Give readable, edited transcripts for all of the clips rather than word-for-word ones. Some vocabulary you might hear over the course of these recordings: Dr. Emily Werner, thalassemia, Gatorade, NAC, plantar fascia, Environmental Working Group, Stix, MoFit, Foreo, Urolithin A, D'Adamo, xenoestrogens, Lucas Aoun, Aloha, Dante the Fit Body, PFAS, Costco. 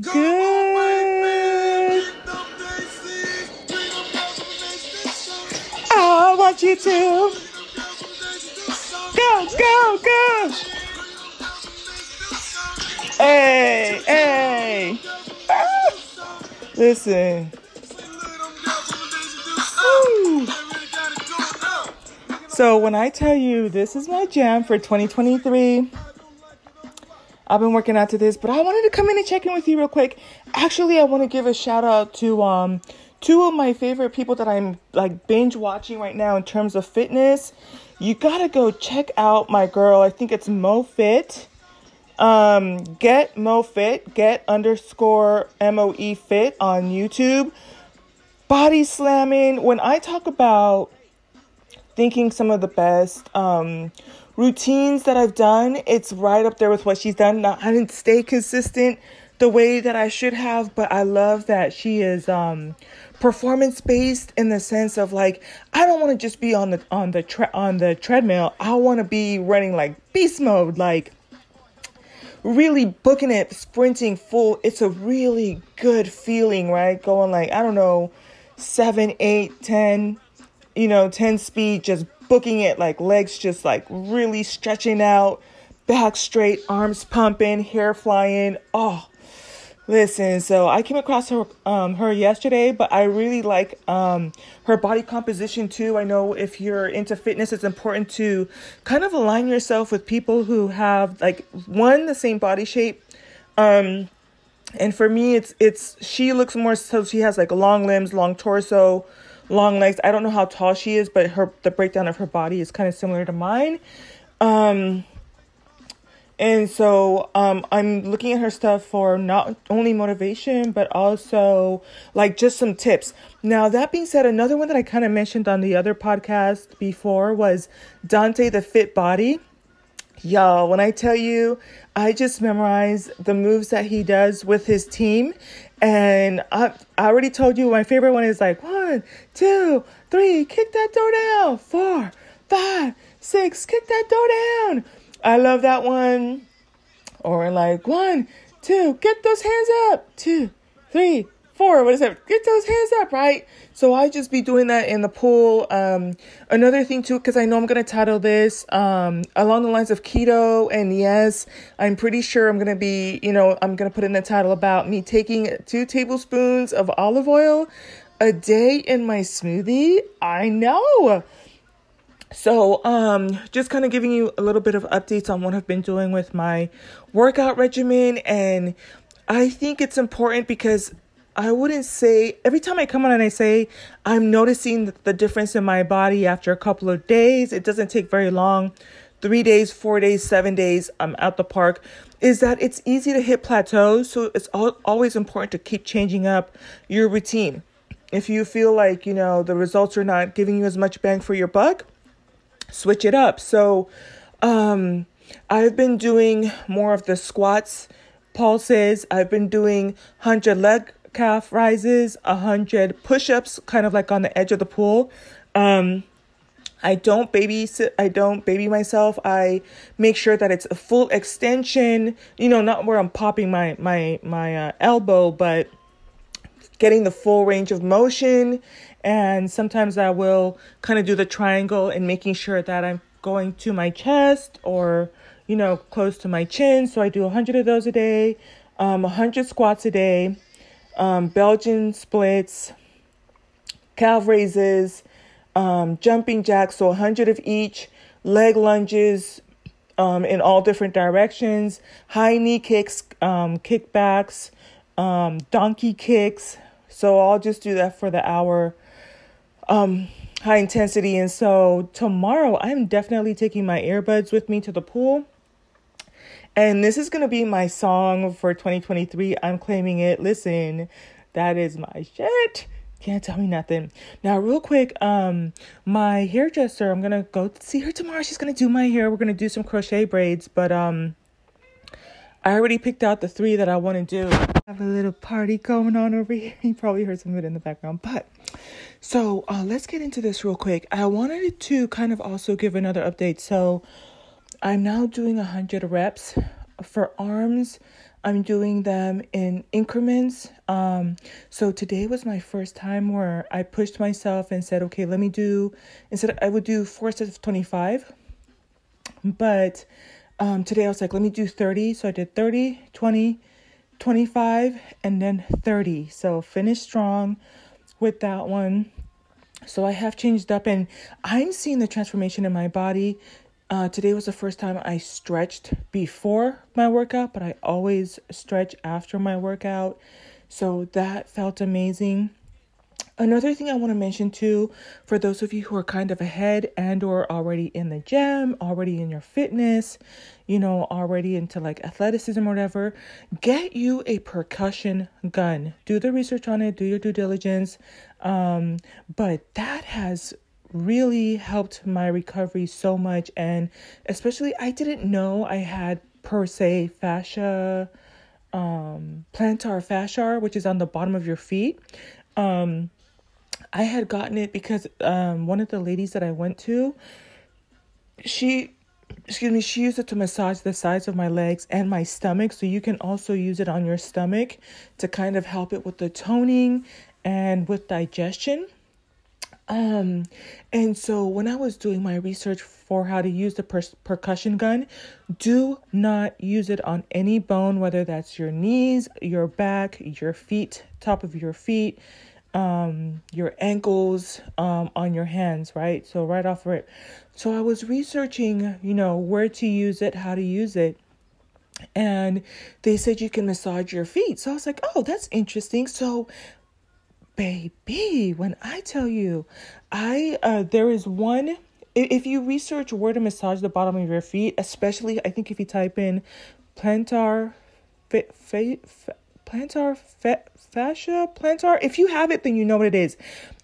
Good. I want you to go, go, go. Hey, hey. Listen. Woo. So when I tell you this is my jam for 2023, I've been working out to this, but I wanted to come in and check in with you real quick. Actually, I want to give a shout out to two of my favorite people that I'm like binge watching right now in terms of fitness. You got to go check out my girl. I think it's MoFit. Get MoFit, get_MOEFit on YouTube. Body slamming. When I talk about thinking some of the best routines that I've done, it's right up there with what she's done. Now, I didn't stay consistent the way that I should have, but I love that she is performance-based in the sense of like, I don't want to just be on the treadmill. I want to be running like beast mode, like really booking it, sprinting full. It's a really good feeling, right? Going like, I don't know, 7, 8, 10, 10 speed, just booking it, like legs just like really stretching out, back straight, arms pumping, hair flying. Oh, listen, so I came across her yesterday, but I really like her body composition too. I know if you're into fitness, it's important to kind of align yourself with people who have like the same body shape. And for me, it's she looks more so she has like long limbs, long torso, long legs. I don't know how tall she is, but the breakdown of her body is kind of similar to mine. And so I'm looking at her stuff for not only motivation, but also like just some tips. Now, that being said, another one that I kind of mentioned on the other podcast before was Dante the Fit Body. Y'all, when I tell you, I just memorize the moves that he does with his team. And I already told you my favorite one is like 1, 2, 3, kick that door down, 4, 5, 6, kick that door down. I love that one. Or like 1, 2, get those hands up, 2, 3, 4. What is that? Get those hands up, right? So I just be doing that in the pool. Another thing too, because I know I'm going to title this along the lines of keto. And yes, I'm pretty sure I'm going to be, I'm going to put in the title about me taking 2 tablespoons of olive oil a day in my smoothie. I know. So, just kind of giving you a little bit of updates on what I've been doing with my workout regimen. And I think it's important because I wouldn't say, every time I come on and I say, I'm noticing the difference in my body after a couple of days, it doesn't take very long, 3 days, 4 days, 7 days, I'm at the park, is that it's easy to hit plateaus. So it's always important to keep changing up your routine. If you feel like, the results are not giving you as much bang for your buck, switch it up. So, I've been doing more of the squats, pulses. I've been doing 100 leg calf rises, 100 push-ups, kind of like on the edge of the pool. I don't baby myself. I make sure that it's a full extension, not where I'm popping my elbow, but getting the full range of motion. And sometimes I will kind of do the triangle and making sure that I'm going to my chest or, close to my chin. So I do 100 of those a day, 100 squats a day, Belgian splits, calf raises, jumping jacks. So 100 of each, leg lunges, in all different directions, high knee kicks, kickbacks, donkey kicks. So I'll just do that for the hour. High intensity. And so tomorrow I'm definitely taking my earbuds with me to the pool. And this is going to be my song for 2023. I'm claiming it. Listen, that is my shit. Can't tell me nothing. Now, real quick, my hairdresser, I'm going to go see her tomorrow. She's going to do my hair. We're going to do some crochet braids, but, I already picked out the 3 that I want to do. I have a little party going on over here. You probably heard some of it in the background. But so let's get into this real quick. I wanted to kind of also give another update. So I'm now doing 100 reps for arms. I'm doing them in increments. So today was my first time where I pushed myself and said, okay, let me do, instead I would do 4 sets of 25, but today I was like, let me do 30. So I did 30, 20, 25, and then 30. So finish strong with that one. So I have changed up and I'm seeing the transformation in my body. Today was the first time I stretched before my workout, but I always stretch after my workout. So that felt amazing. Another thing I want to mention too, for those of you who are kind of ahead and or already in the gym, already in your fitness, you know, already into like athleticism or whatever, get you a percussion gun. Do the research on it, do your due diligence. But that has really helped my recovery so much. And especially, I didn't know I had per se fascia, plantar fascia, which is on the bottom of your feet. I had gotten it because, one of the ladies that I went to, she used it to massage the sides of my legs and my stomach. So you can also use it on your stomach to kind of help it with the toning and with digestion. And so when I was doing my research for how to use the percussion gun, do not use it on any bone, whether that's your knees, your back, your feet, top of your feet, your ankles, on your hands, right? So right off rip. So I was researching, you know, where to use it, how to use it. And they said you can massage your feet. So I was like, oh, that's interesting. So baby, when I tell you, there is one, if you research where to massage the bottom of your feet, especially, I think if you type in plantar fascia, if you have it, then you know what it is.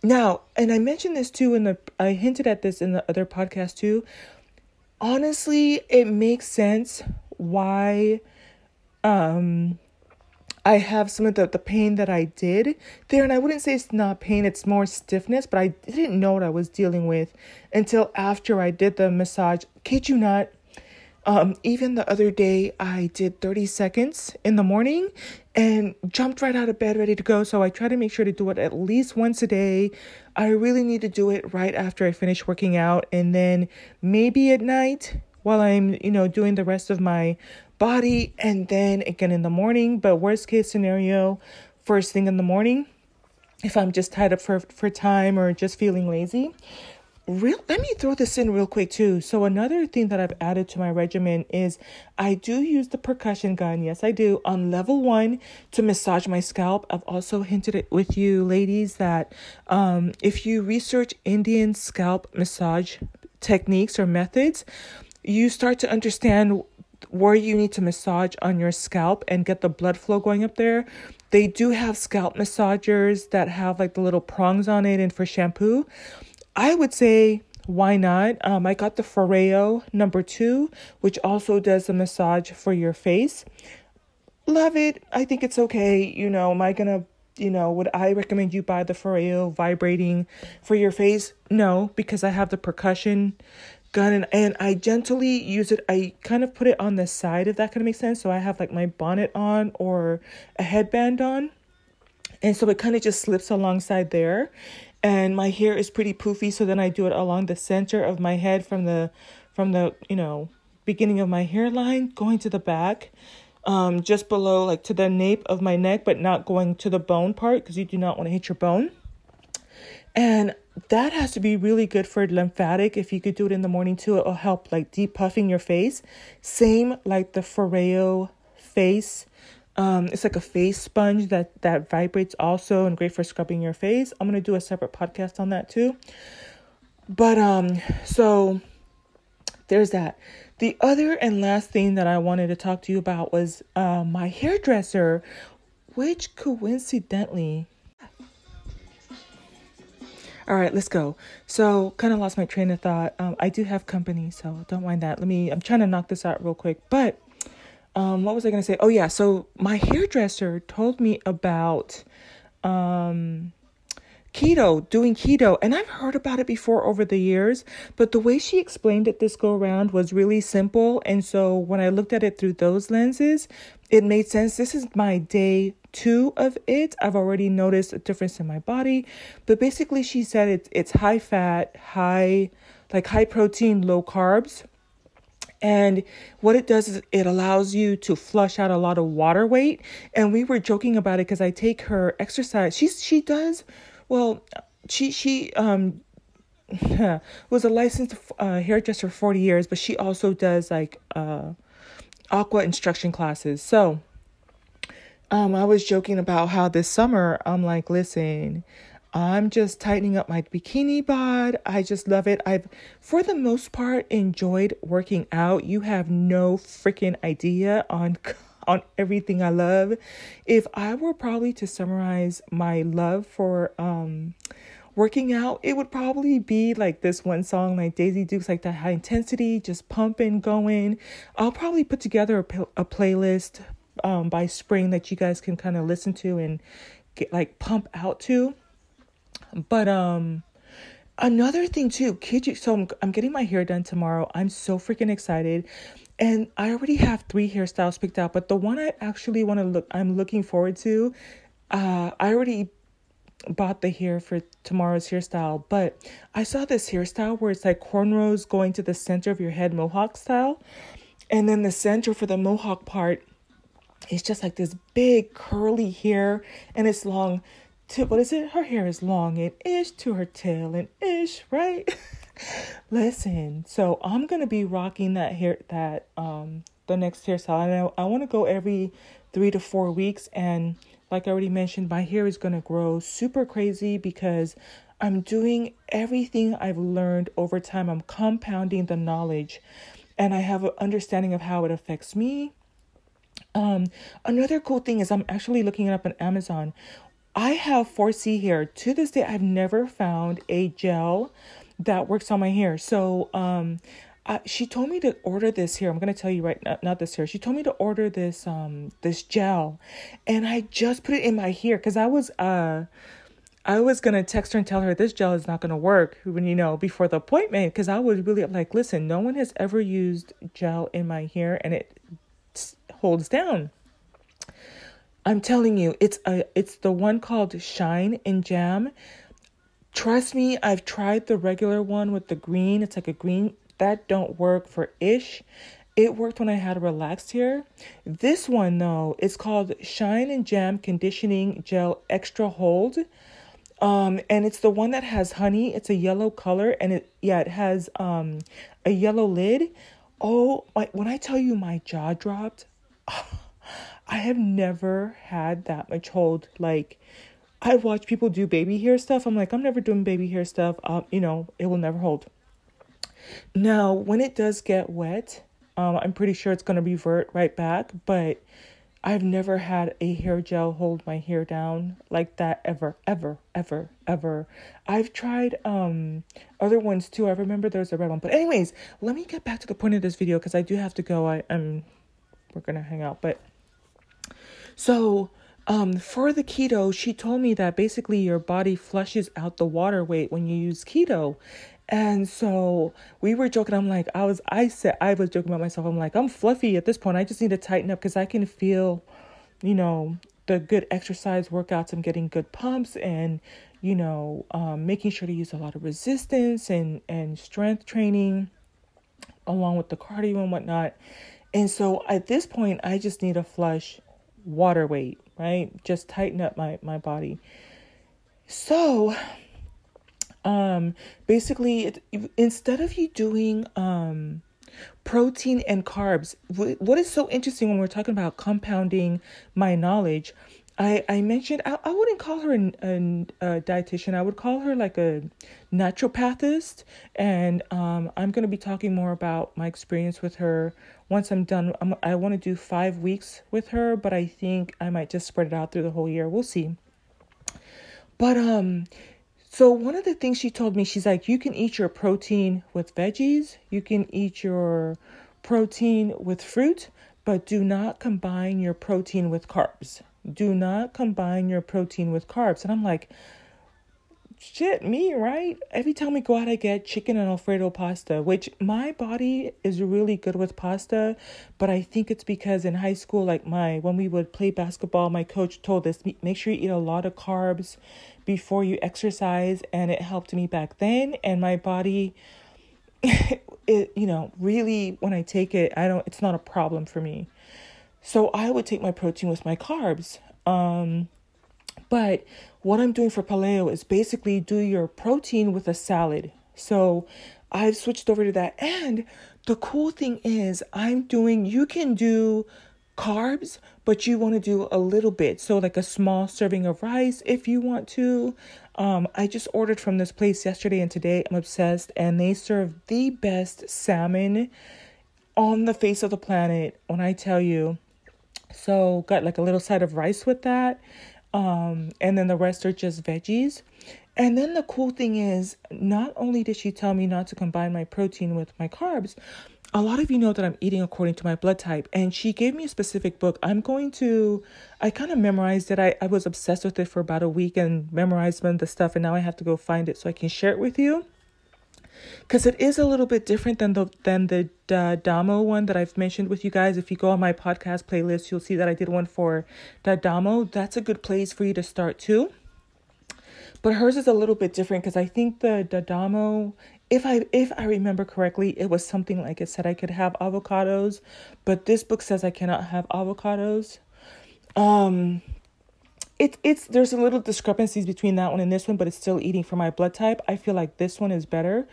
Now, and I mentioned this too, I hinted at this in the other podcast too. Honestly, it makes sense why, I have some of the pain that I did there, and I wouldn't say it's not pain, it's more stiffness, but I didn't know what I was dealing with until after I did the massage. Kid you not, even the other day, I did 30 seconds in the morning and jumped right out of bed ready to go, so I try to make sure to do it at least once a day. I really need to do it right after I finish working out, and then maybe at night while I'm, you know, doing the rest of my body, and then again in the morning. But worst case scenario, first thing in the morning, if I'm just tied up for time or just feeling lazy. Let me throw this in real quick too. So another thing that I've added to my regimen is I do use the percussion gun. Yes, I do, on level 1 to massage my scalp. I've also hinted it with you ladies that if you research Indian scalp massage techniques or methods, you start to understand where you need to massage on your scalp and get the blood flow going up there. They do have scalp massagers that have like the little prongs on it, and for shampoo, I would say why not? I got the Foreo number 2, which also does a massage for your face. Love it. I think it's okay. You know, am I gonna, you know, would I recommend you buy the Foreo vibrating for your face? No, because I have the percussion gun, and I gently use it. I kind of put it on the side, if that kind of makes sense. So I have like my bonnet on or a headband on, and so it kind of just slips alongside there. And my hair is pretty poofy, so then I do it along the center of my head from the you know, beginning of my hairline going to the back, just below, like to the nape of my neck, but not going to the bone part, because you do not want to hit your bone. And that has to be really good for lymphatic. If you could do it in the morning too, it'll help like depuffing your face. Same like the Foreo face. It's like a face sponge that vibrates also, and great for scrubbing your face. I'm going to do a separate podcast on that too. But so there's that. The other and last thing that I wanted to talk to you about was my hairdresser, which coincidentally... All right, let's go. So kind of lost my train of thought. I do have company, so don't mind that. I'm trying to knock this out real quick. But what was I going to say? Oh, yeah. So my hairdresser told me about doing keto. And I've heard about it before over the years, but the way she explained it this go around was really simple. And so when I looked at it through those lenses, it made sense. This is my day 2 of it. I've already noticed a difference in my body, but basically she said it's high fat, high protein, low carbs. And what it does is it allows you to flush out a lot of water weight. And we were joking about it because I take her exercise. She was a licensed hairdresser for 40 years, but she also does aqua instruction classes. So I was joking about how this summer, I'm like, listen, I'm just tightening up my bikini bod. I just love it. I've, for the most part, enjoyed working out. You have no freaking idea on everything I love. If I were probably to summarize my love for working out, it would probably be like this one song, like Daisy Dukes, like that high intensity, just pumping, going. I'll probably put together a playlist by spring that you guys can kind of listen to and get pump out to. But another thing too, kid you, so I'm getting my hair done tomorrow. I'm so freaking excited. And I already have 3 hairstyles picked out, but the one I actually I'm looking forward to, I already bought the hair for tomorrow's hairstyle, but I saw this hairstyle where it's like cornrows going to the center of your head, mohawk style. And then the center for the mohawk part is just like this big curly hair, and it's long. Her hair is long and ish to her tail and ish, right? Listen, so I'm gonna be rocking that hair, that the next hairstyle. And I want to go every 3 to 4 weeks, and like I already mentioned, my hair is gonna grow super crazy because I'm doing everything I've learned over time. I'm compounding the knowledge, and I have an understanding of how it affects me. Another cool thing is I'm actually looking it up on Amazon. I have 4C hair. To this day, I've never found a gel that works on my hair. So she told me to order this hair. I'm going to tell you right now, not this hair. She told me to order this this gel, and I just put it in my hair because I was going to text her and tell her this gel is not going to work before the appointment, because I was really like, listen, no one has ever used gel in my hair, and it holds down. I'm telling you, it's the one called Shine and Jam. Trust me, I've tried the regular one with the green. It's like a green. That don't work for ish. It worked when I had relaxed hair. This one, though, it's called Shine and Jam Conditioning Gel Extra Hold. And it's the one that has honey. It's a yellow color, and it has a yellow lid. Oh, when I tell you my jaw dropped... I have never had that much hold. I watch people do baby hair stuff. I'm like, I'm never doing baby hair stuff. It will never hold. Now, when it does get wet, I'm pretty sure it's going to revert right back. But I've never had a hair gel hold my hair down like that ever. I've tried other ones too. I remember there's a red one. But anyways, let me get back to the point of this video because I do have to go. We're going to hang out, but... So, for the keto, she told me that basically your body flushes out the water weight when you use keto. And so we were joking. I was joking about myself. I'm like, I'm fluffy at this point. I just need to tighten up because I can feel, the good exercise workouts. I'm getting good pumps and, making sure to use a lot of resistance and strength training along with the cardio and whatnot. And so at this point, I just need to flush water weight, right? Just tighten up my body. So, basically, instead of you doing protein and carbs, what is so interesting when we're talking about compounding my knowledge, I mentioned, I wouldn't call her a dietitian. I would call her like a naturopathist. And I'm going to be talking more about my experience with her once I'm done. I want to do 5 weeks with her, but I think I might just spread it out through the whole year. We'll see. But so one of the things she told me, she's like, you can eat your protein with veggies. You can eat your protein with fruit, but do not combine your protein with carbs. Do not combine your protein with carbs. And I'm like, shit, me, right? Every time we go out, I get chicken and Alfredo pasta, which my body is really good with pasta. But I think it's because in high school, like when we would play basketball, my coach told us, make sure you eat a lot of carbs before you exercise. And it helped me back then. And my body, it, you know, really, when I take it, it's not a problem for me. So I would take my protein with my carbs. But what I'm doing for paleo is basically do your protein with a salad. So I've switched over to that. And the cool thing is you can do carbs, but you want to do a little bit. So like a small serving of rice if you want to. I just ordered from this place yesterday and today. I'm obsessed. And they serve the best salmon on the face of the planet, when I tell you. So got like a little side of rice with that. And then the rest are just veggies. And then the cool thing is, not only did she tell me not to combine my protein with my carbs, a lot of you know that I'm eating according to my blood type. And she gave me a specific book. I kind of memorized it. I was obsessed with it for about a week and memorized the stuff. And now I have to go find it so I can share it with you. Because it is a little bit different than the D'Adamo one that I've mentioned with you guys. If you go on my podcast playlist, you'll see that I did one for D'Adamo. That's a good place for you to start too. But hers is a little bit different because I think the D'Adamo, if I remember correctly, it was something like it said I could have avocados, but this book says I cannot have avocados. There's a little discrepancies between that one and this one, but it's still eating for my blood type. I feel like this one is better.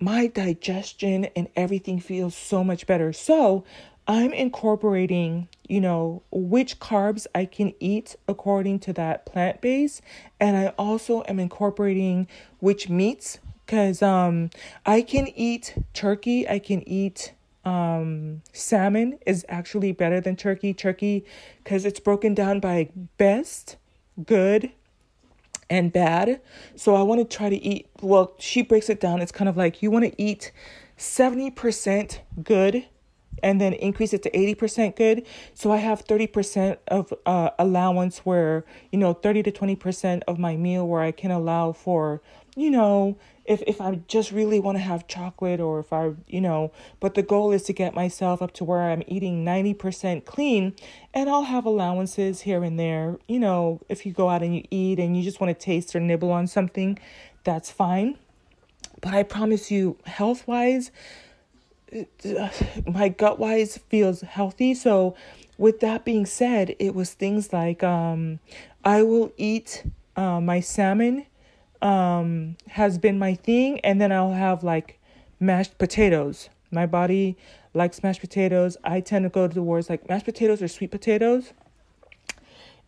My digestion and everything feels so much better. So I'm incorporating, which carbs I can eat according to that plant base. And I also am incorporating which meats, because I can eat turkey. I can eat salmon is actually better than turkey because it's broken down by best, good, and bad. So I want to try to eat, well, she breaks it down. It's kind of like you want to eat 70% good and then increase it to 80% good. So I have 30% of allowance where, 30 to 20% of my meal where I can allow for, if I just really want to have chocolate or if I, but the goal is to get myself up to where I'm eating 90% clean, and I'll have allowances here and there. If you go out and you eat and you just want to taste or nibble on something, that's fine. But I promise you, health-wise, my gut-wise feels healthy. So with that being said, it was things like I will eat my salmon, has been my thing. And then I'll have like mashed potatoes. My body likes mashed potatoes. I tend to go towards like mashed potatoes or sweet potatoes,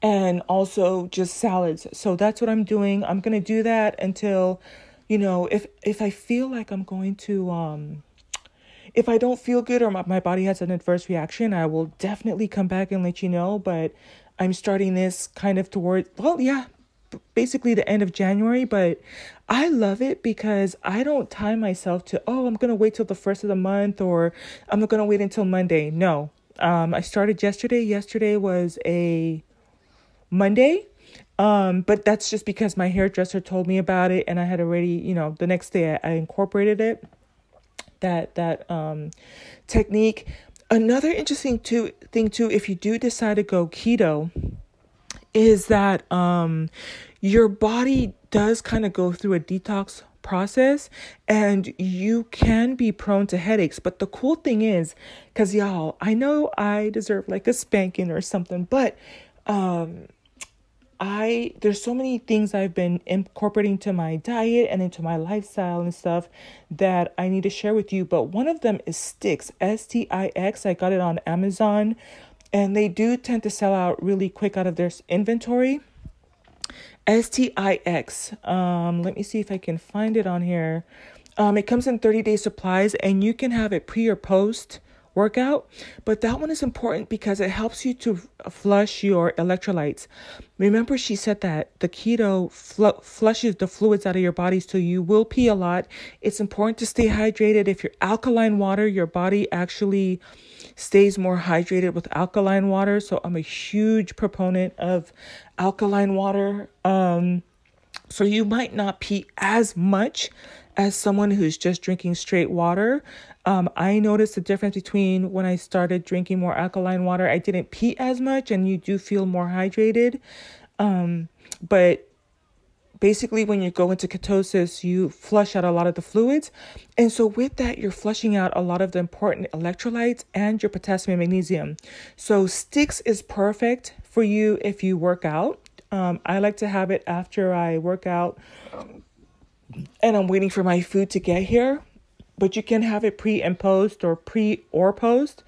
and also just salads. So that's what I'm doing. I'm going to do that until, if I feel like I'm going to, if I don't feel good or my body has an adverse reaction, I will definitely come back and let you know. But I'm starting this kind of basically the end of January, but I love it because I don't tie myself to, I'm going to wait till the first of the month or I'm not going to wait until Monday. No, I started yesterday. Yesterday was a Monday, but that's just because my hairdresser told me about it and I had already, the next day I incorporated it, that technique. Another interesting thing too, if you do decide to go keto, is that your body does kind of go through a detox process and you can be prone to headaches. But the cool thing is, because y'all, I know I deserve like a spanking or something, but there's so many things I've been incorporating to my diet and into my lifestyle and stuff that I need to share with you. But one of them is Stix, S-T-I-X. I got it on Amazon. And they do tend to sell out really quick out of their inventory. STIX. Let me see if I can find it on here. It comes in 30-day supplies and you can have it pre or post workout. But that one is important because it helps you to flush your electrolytes. Remember, she said that the keto flushes the fluids out of your body, so you will pee a lot. It's important to stay hydrated. If you're alkaline water, your body actually stays more hydrated with alkaline water. So I'm a huge proponent of alkaline water. So you might not pee as much as someone who's just drinking straight water. I noticed the difference between when I started drinking more alkaline water, I didn't pee as much, and you do feel more hydrated. But basically, when you go into ketosis, you flush out a lot of the fluids. And so with that, you're flushing out a lot of the important electrolytes and your potassium and magnesium. So Stix is perfect for you if you work out. I like to have it after I work out and I'm waiting for my food to get here. But you can have it pre and post, or pre or post.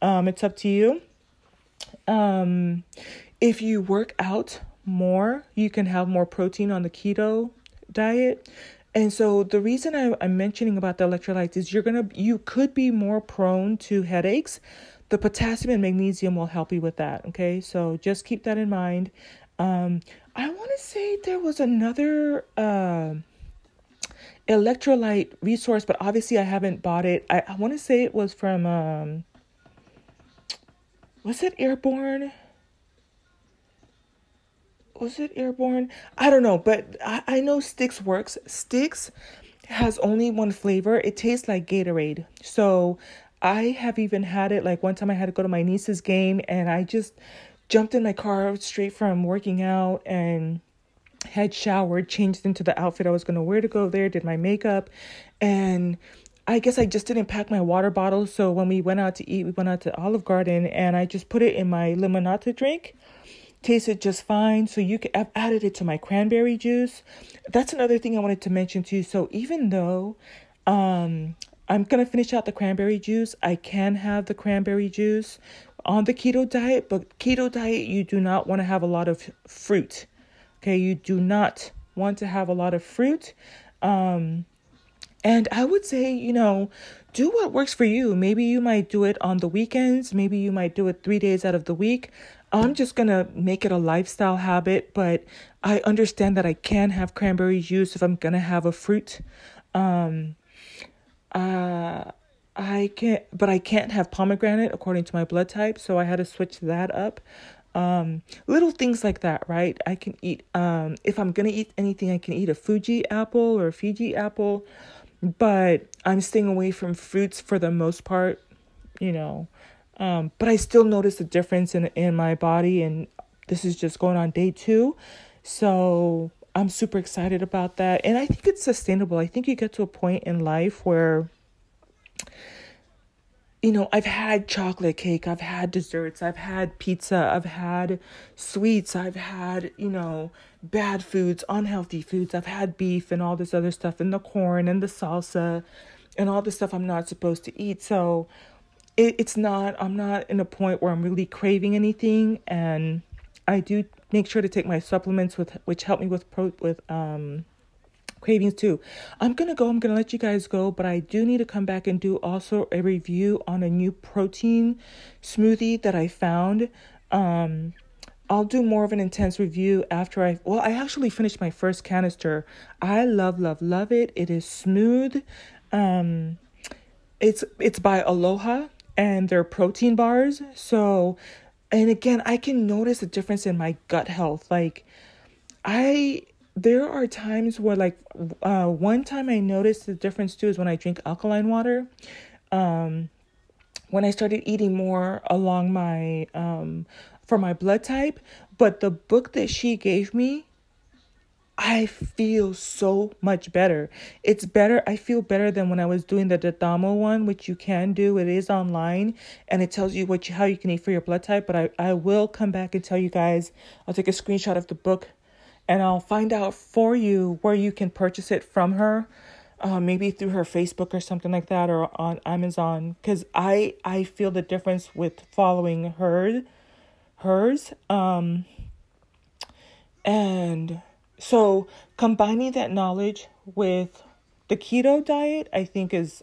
It's up to you. If you work out more, you can have more protein on the keto diet. And so the reason I'm mentioning about the electrolytes is you could be more prone to headaches. The potassium and magnesium will help you with that. Okay, so just keep that in mind. I want to say there was another electrolyte resource, but obviously I haven't bought it. I want to say it was from was it Airborne? I don't know, but I know Stix works. Stix has only one flavor. It tastes like Gatorade. So I have even had it. Like one time I had to go to my niece's game and I just jumped in my car straight from working out and had showered, changed into the outfit I was going to wear to go there, did my makeup. And I guess I just didn't pack my water bottle. So when we went out to eat, we went out to Olive Garden and I just put it in my limonata drink. Tasted just fine. So I've added it to my cranberry juice. That's another thing I wanted to mention too. So even though I'm going to finish out the cranberry juice, I can have the cranberry juice on the keto diet. But keto diet, you do not want to have a lot of fruit. Okay, you do not want to have a lot of fruit. And I would say, do what works for you. Maybe you might do it on the weekends. Maybe you might do it 3 days out of the week. I'm just going to make it a lifestyle habit, but I understand that I can have cranberry juice if I'm going to have a fruit. I can't have pomegranate according to my blood type. So I had to switch that up. Little things like that, right? I can eat, if I'm going to eat anything, I can eat a Fuji apple or a Fiji apple, but I'm staying away from fruits for the most part, but I still notice a difference in my body, and this is just going on day 2. So I'm super excited about that. And I think it's sustainable. I think you get to a point in life where, I've had chocolate cake, I've had desserts, I've had pizza, I've had sweets, I've had, bad foods, unhealthy foods, I've had beef and all this other stuff, and the corn and the salsa and all the stuff I'm not supposed to eat. So I'm not in a point where I'm really craving anything, and I do make sure to take my supplements which help me with cravings too. I'm going to let you guys go, but I do need to come back and do also a review on a new protein smoothie that I found. I'll do more of an intense review after I actually finished my first canister. I love, love, love it. It is smooth. It's by Aloha, and they're protein bars. So, and again, I can notice a difference in my gut health. Like there are times where one time I noticed the difference too is when I drink alkaline water. When I started eating more along my, for my blood type, but the book that she gave me, I feel so much better. It's better. I feel better than when I was doing the D'Adamo one, which you can do. It is online and it tells you how you can eat for your blood type. But I will come back and tell you guys. I'll take a screenshot of the book and I'll find out for you where you can purchase it from her. Maybe through her Facebook or something like that, or on Amazon. Because I feel the difference with following hers. And so combining that knowledge with the keto diet, I think is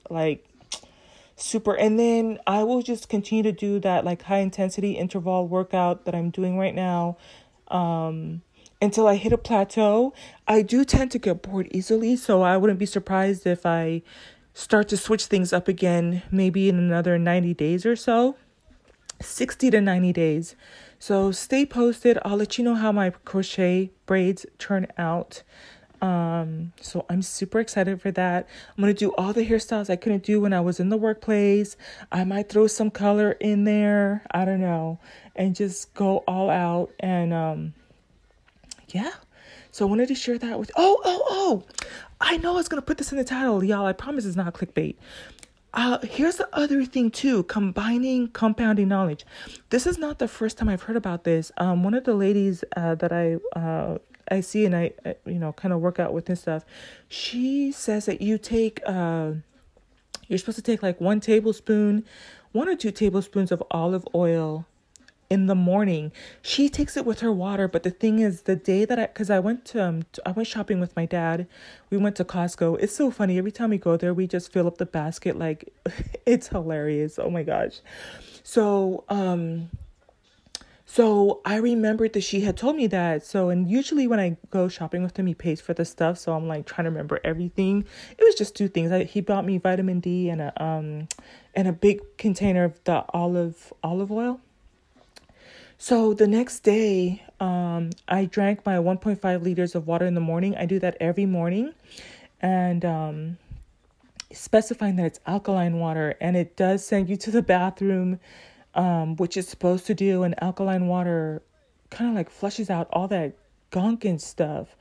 super. And then I will just continue to do that high intensity interval workout that I'm doing right now until I hit a plateau. I do tend to get bored easily, so I wouldn't be surprised if I start to switch things up again, maybe in another 90 days or so. 60 to 90 days. So stay posted. I'll let you know how my crochet braids turn out. So I'm super excited for that. I'm going to do all the hairstyles I couldn't do when I was in the workplace. I might throw some color in there. I don't know. And just go all out. And, yeah. So I wanted to share that with, I know I was going to put this in the title, y'all. I promise it's not clickbait. Here's the other thing too, combining compounding knowledge. This is not the first time I've heard about this. One of the ladies, that I see and I kind of work out with and stuff. She says that you take, you're supposed to take like 1 or 2 tablespoons of olive oil in the morning. She takes it with her water, but the thing is, the day that I went shopping with my dad, we went to Costco. It's so funny. Every time we go there, we just fill up the basket. Like, it's hilarious. Oh my gosh. So I remembered that she had told me that. So, and usually when I go shopping with him, he pays for the stuff. So I'm like trying to remember everything. It was just 2 things. He bought me vitamin D and a big container of the olive oil. So the next day, I drank my 1.5 liters of water in the morning. I do that every morning, and specifying that it's alkaline water, and it does send you to the bathroom, which it's supposed to do. And alkaline water kind of like flushes out all that gunk and stuff.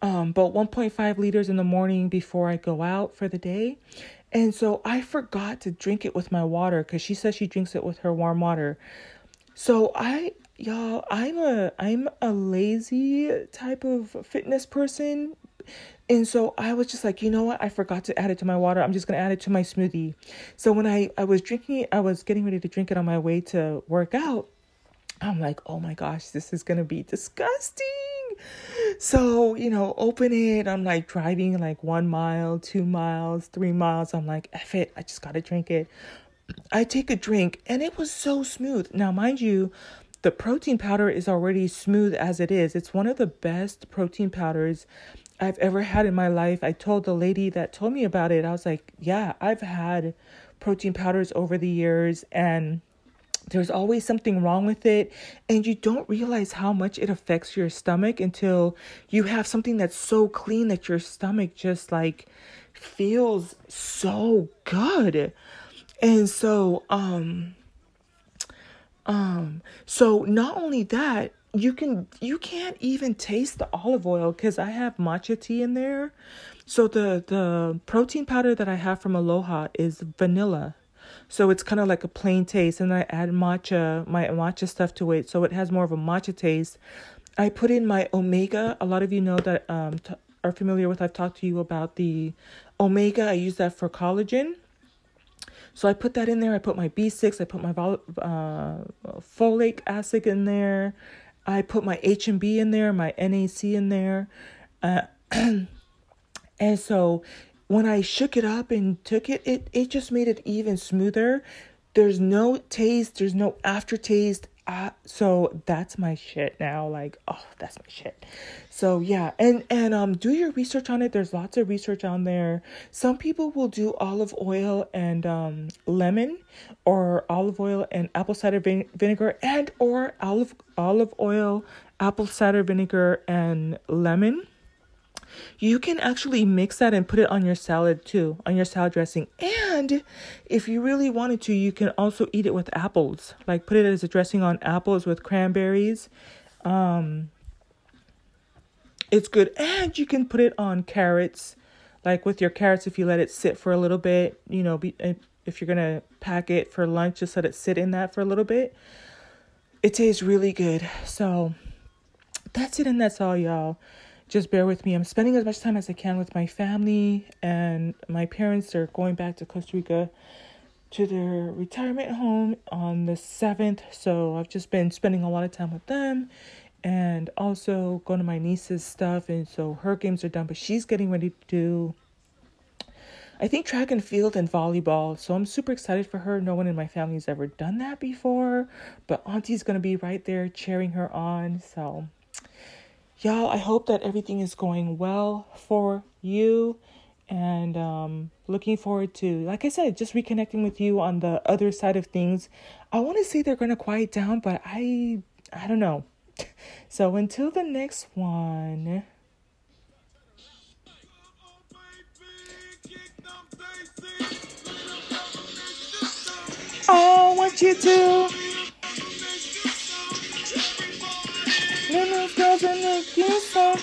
But 1.5 liters in the morning before I go out for the day. And so I forgot to drink it with my water because she says she drinks it with her warm water. So I'm a lazy type of fitness person. And so I was just like, you know what? I forgot to add it to my water. I'm just going to add it to my smoothie. So when I was drinking it, I was getting ready to drink it on my way to work out. I'm like, oh my gosh, this is going to be disgusting. So, open it. I'm like driving like 1 mile, 2 miles, 3 miles. I'm like, F it. I just got to drink it. I take a drink and it was so smooth. Now, mind you, the protein powder is already smooth as it is. It's one of the best protein powders I've ever had in my life. I told the lady that told me about it. I was like, yeah, I've had protein powders over the years and there's always something wrong with it. And you don't realize how much it affects your stomach until you have something that's so clean that your stomach just like feels so good. And so, not only that, you can't even taste the olive oil because I have matcha tea in there. So the protein powder that I have from Aloha is vanilla. So it's kind of like a plain taste. And I add my matcha stuff to it. So it has more of a matcha taste. I put in my omega. A lot of you know that, are familiar with, I've talked to you about the omega. I use that for collagen. So I put that in there. I put my B6, I put my folic acid in there. I put my H&B in there, my NAC in there. And so when I shook it up and took it, it just made it even smoother. There's no taste. There's no aftertaste. So that's my shit now. Like, oh, that's my shit. So yeah. And do your research on it. There's lots of research on there. Some people will do olive oil and, lemon, or olive oil and apple cider vinegar, and, or olive oil, apple cider vinegar, and lemon. You can actually mix that and put it on your salad too, on your salad dressing. And if you really wanted to, you can also eat it with apples, like put it as a dressing on apples with cranberries. It's good. And you can put it on carrots, like with your carrots, if you let it sit for a little bit, if you're going to pack it for lunch, just let it sit in that for a little bit. It tastes really good. So that's it. And that's all, y'all. Just bear with me. I'm spending as much time as I can with my family, and my parents are going back to Costa Rica to their retirement home on the 7th. So I've just been spending a lot of time with them, and also going to my niece's stuff. And so her games are done, but she's getting ready to do, I think, track and field and volleyball. So I'm super excited for her. No one in my family has ever done that before, but Auntie's going to be right there cheering her on. So y'all, I hope that everything is going well for you, And looking forward to, like I said, just reconnecting with you on the other side of things. I want to say they're going to quiet down, but I don't know. So until the next one. I want you to. Little girls in the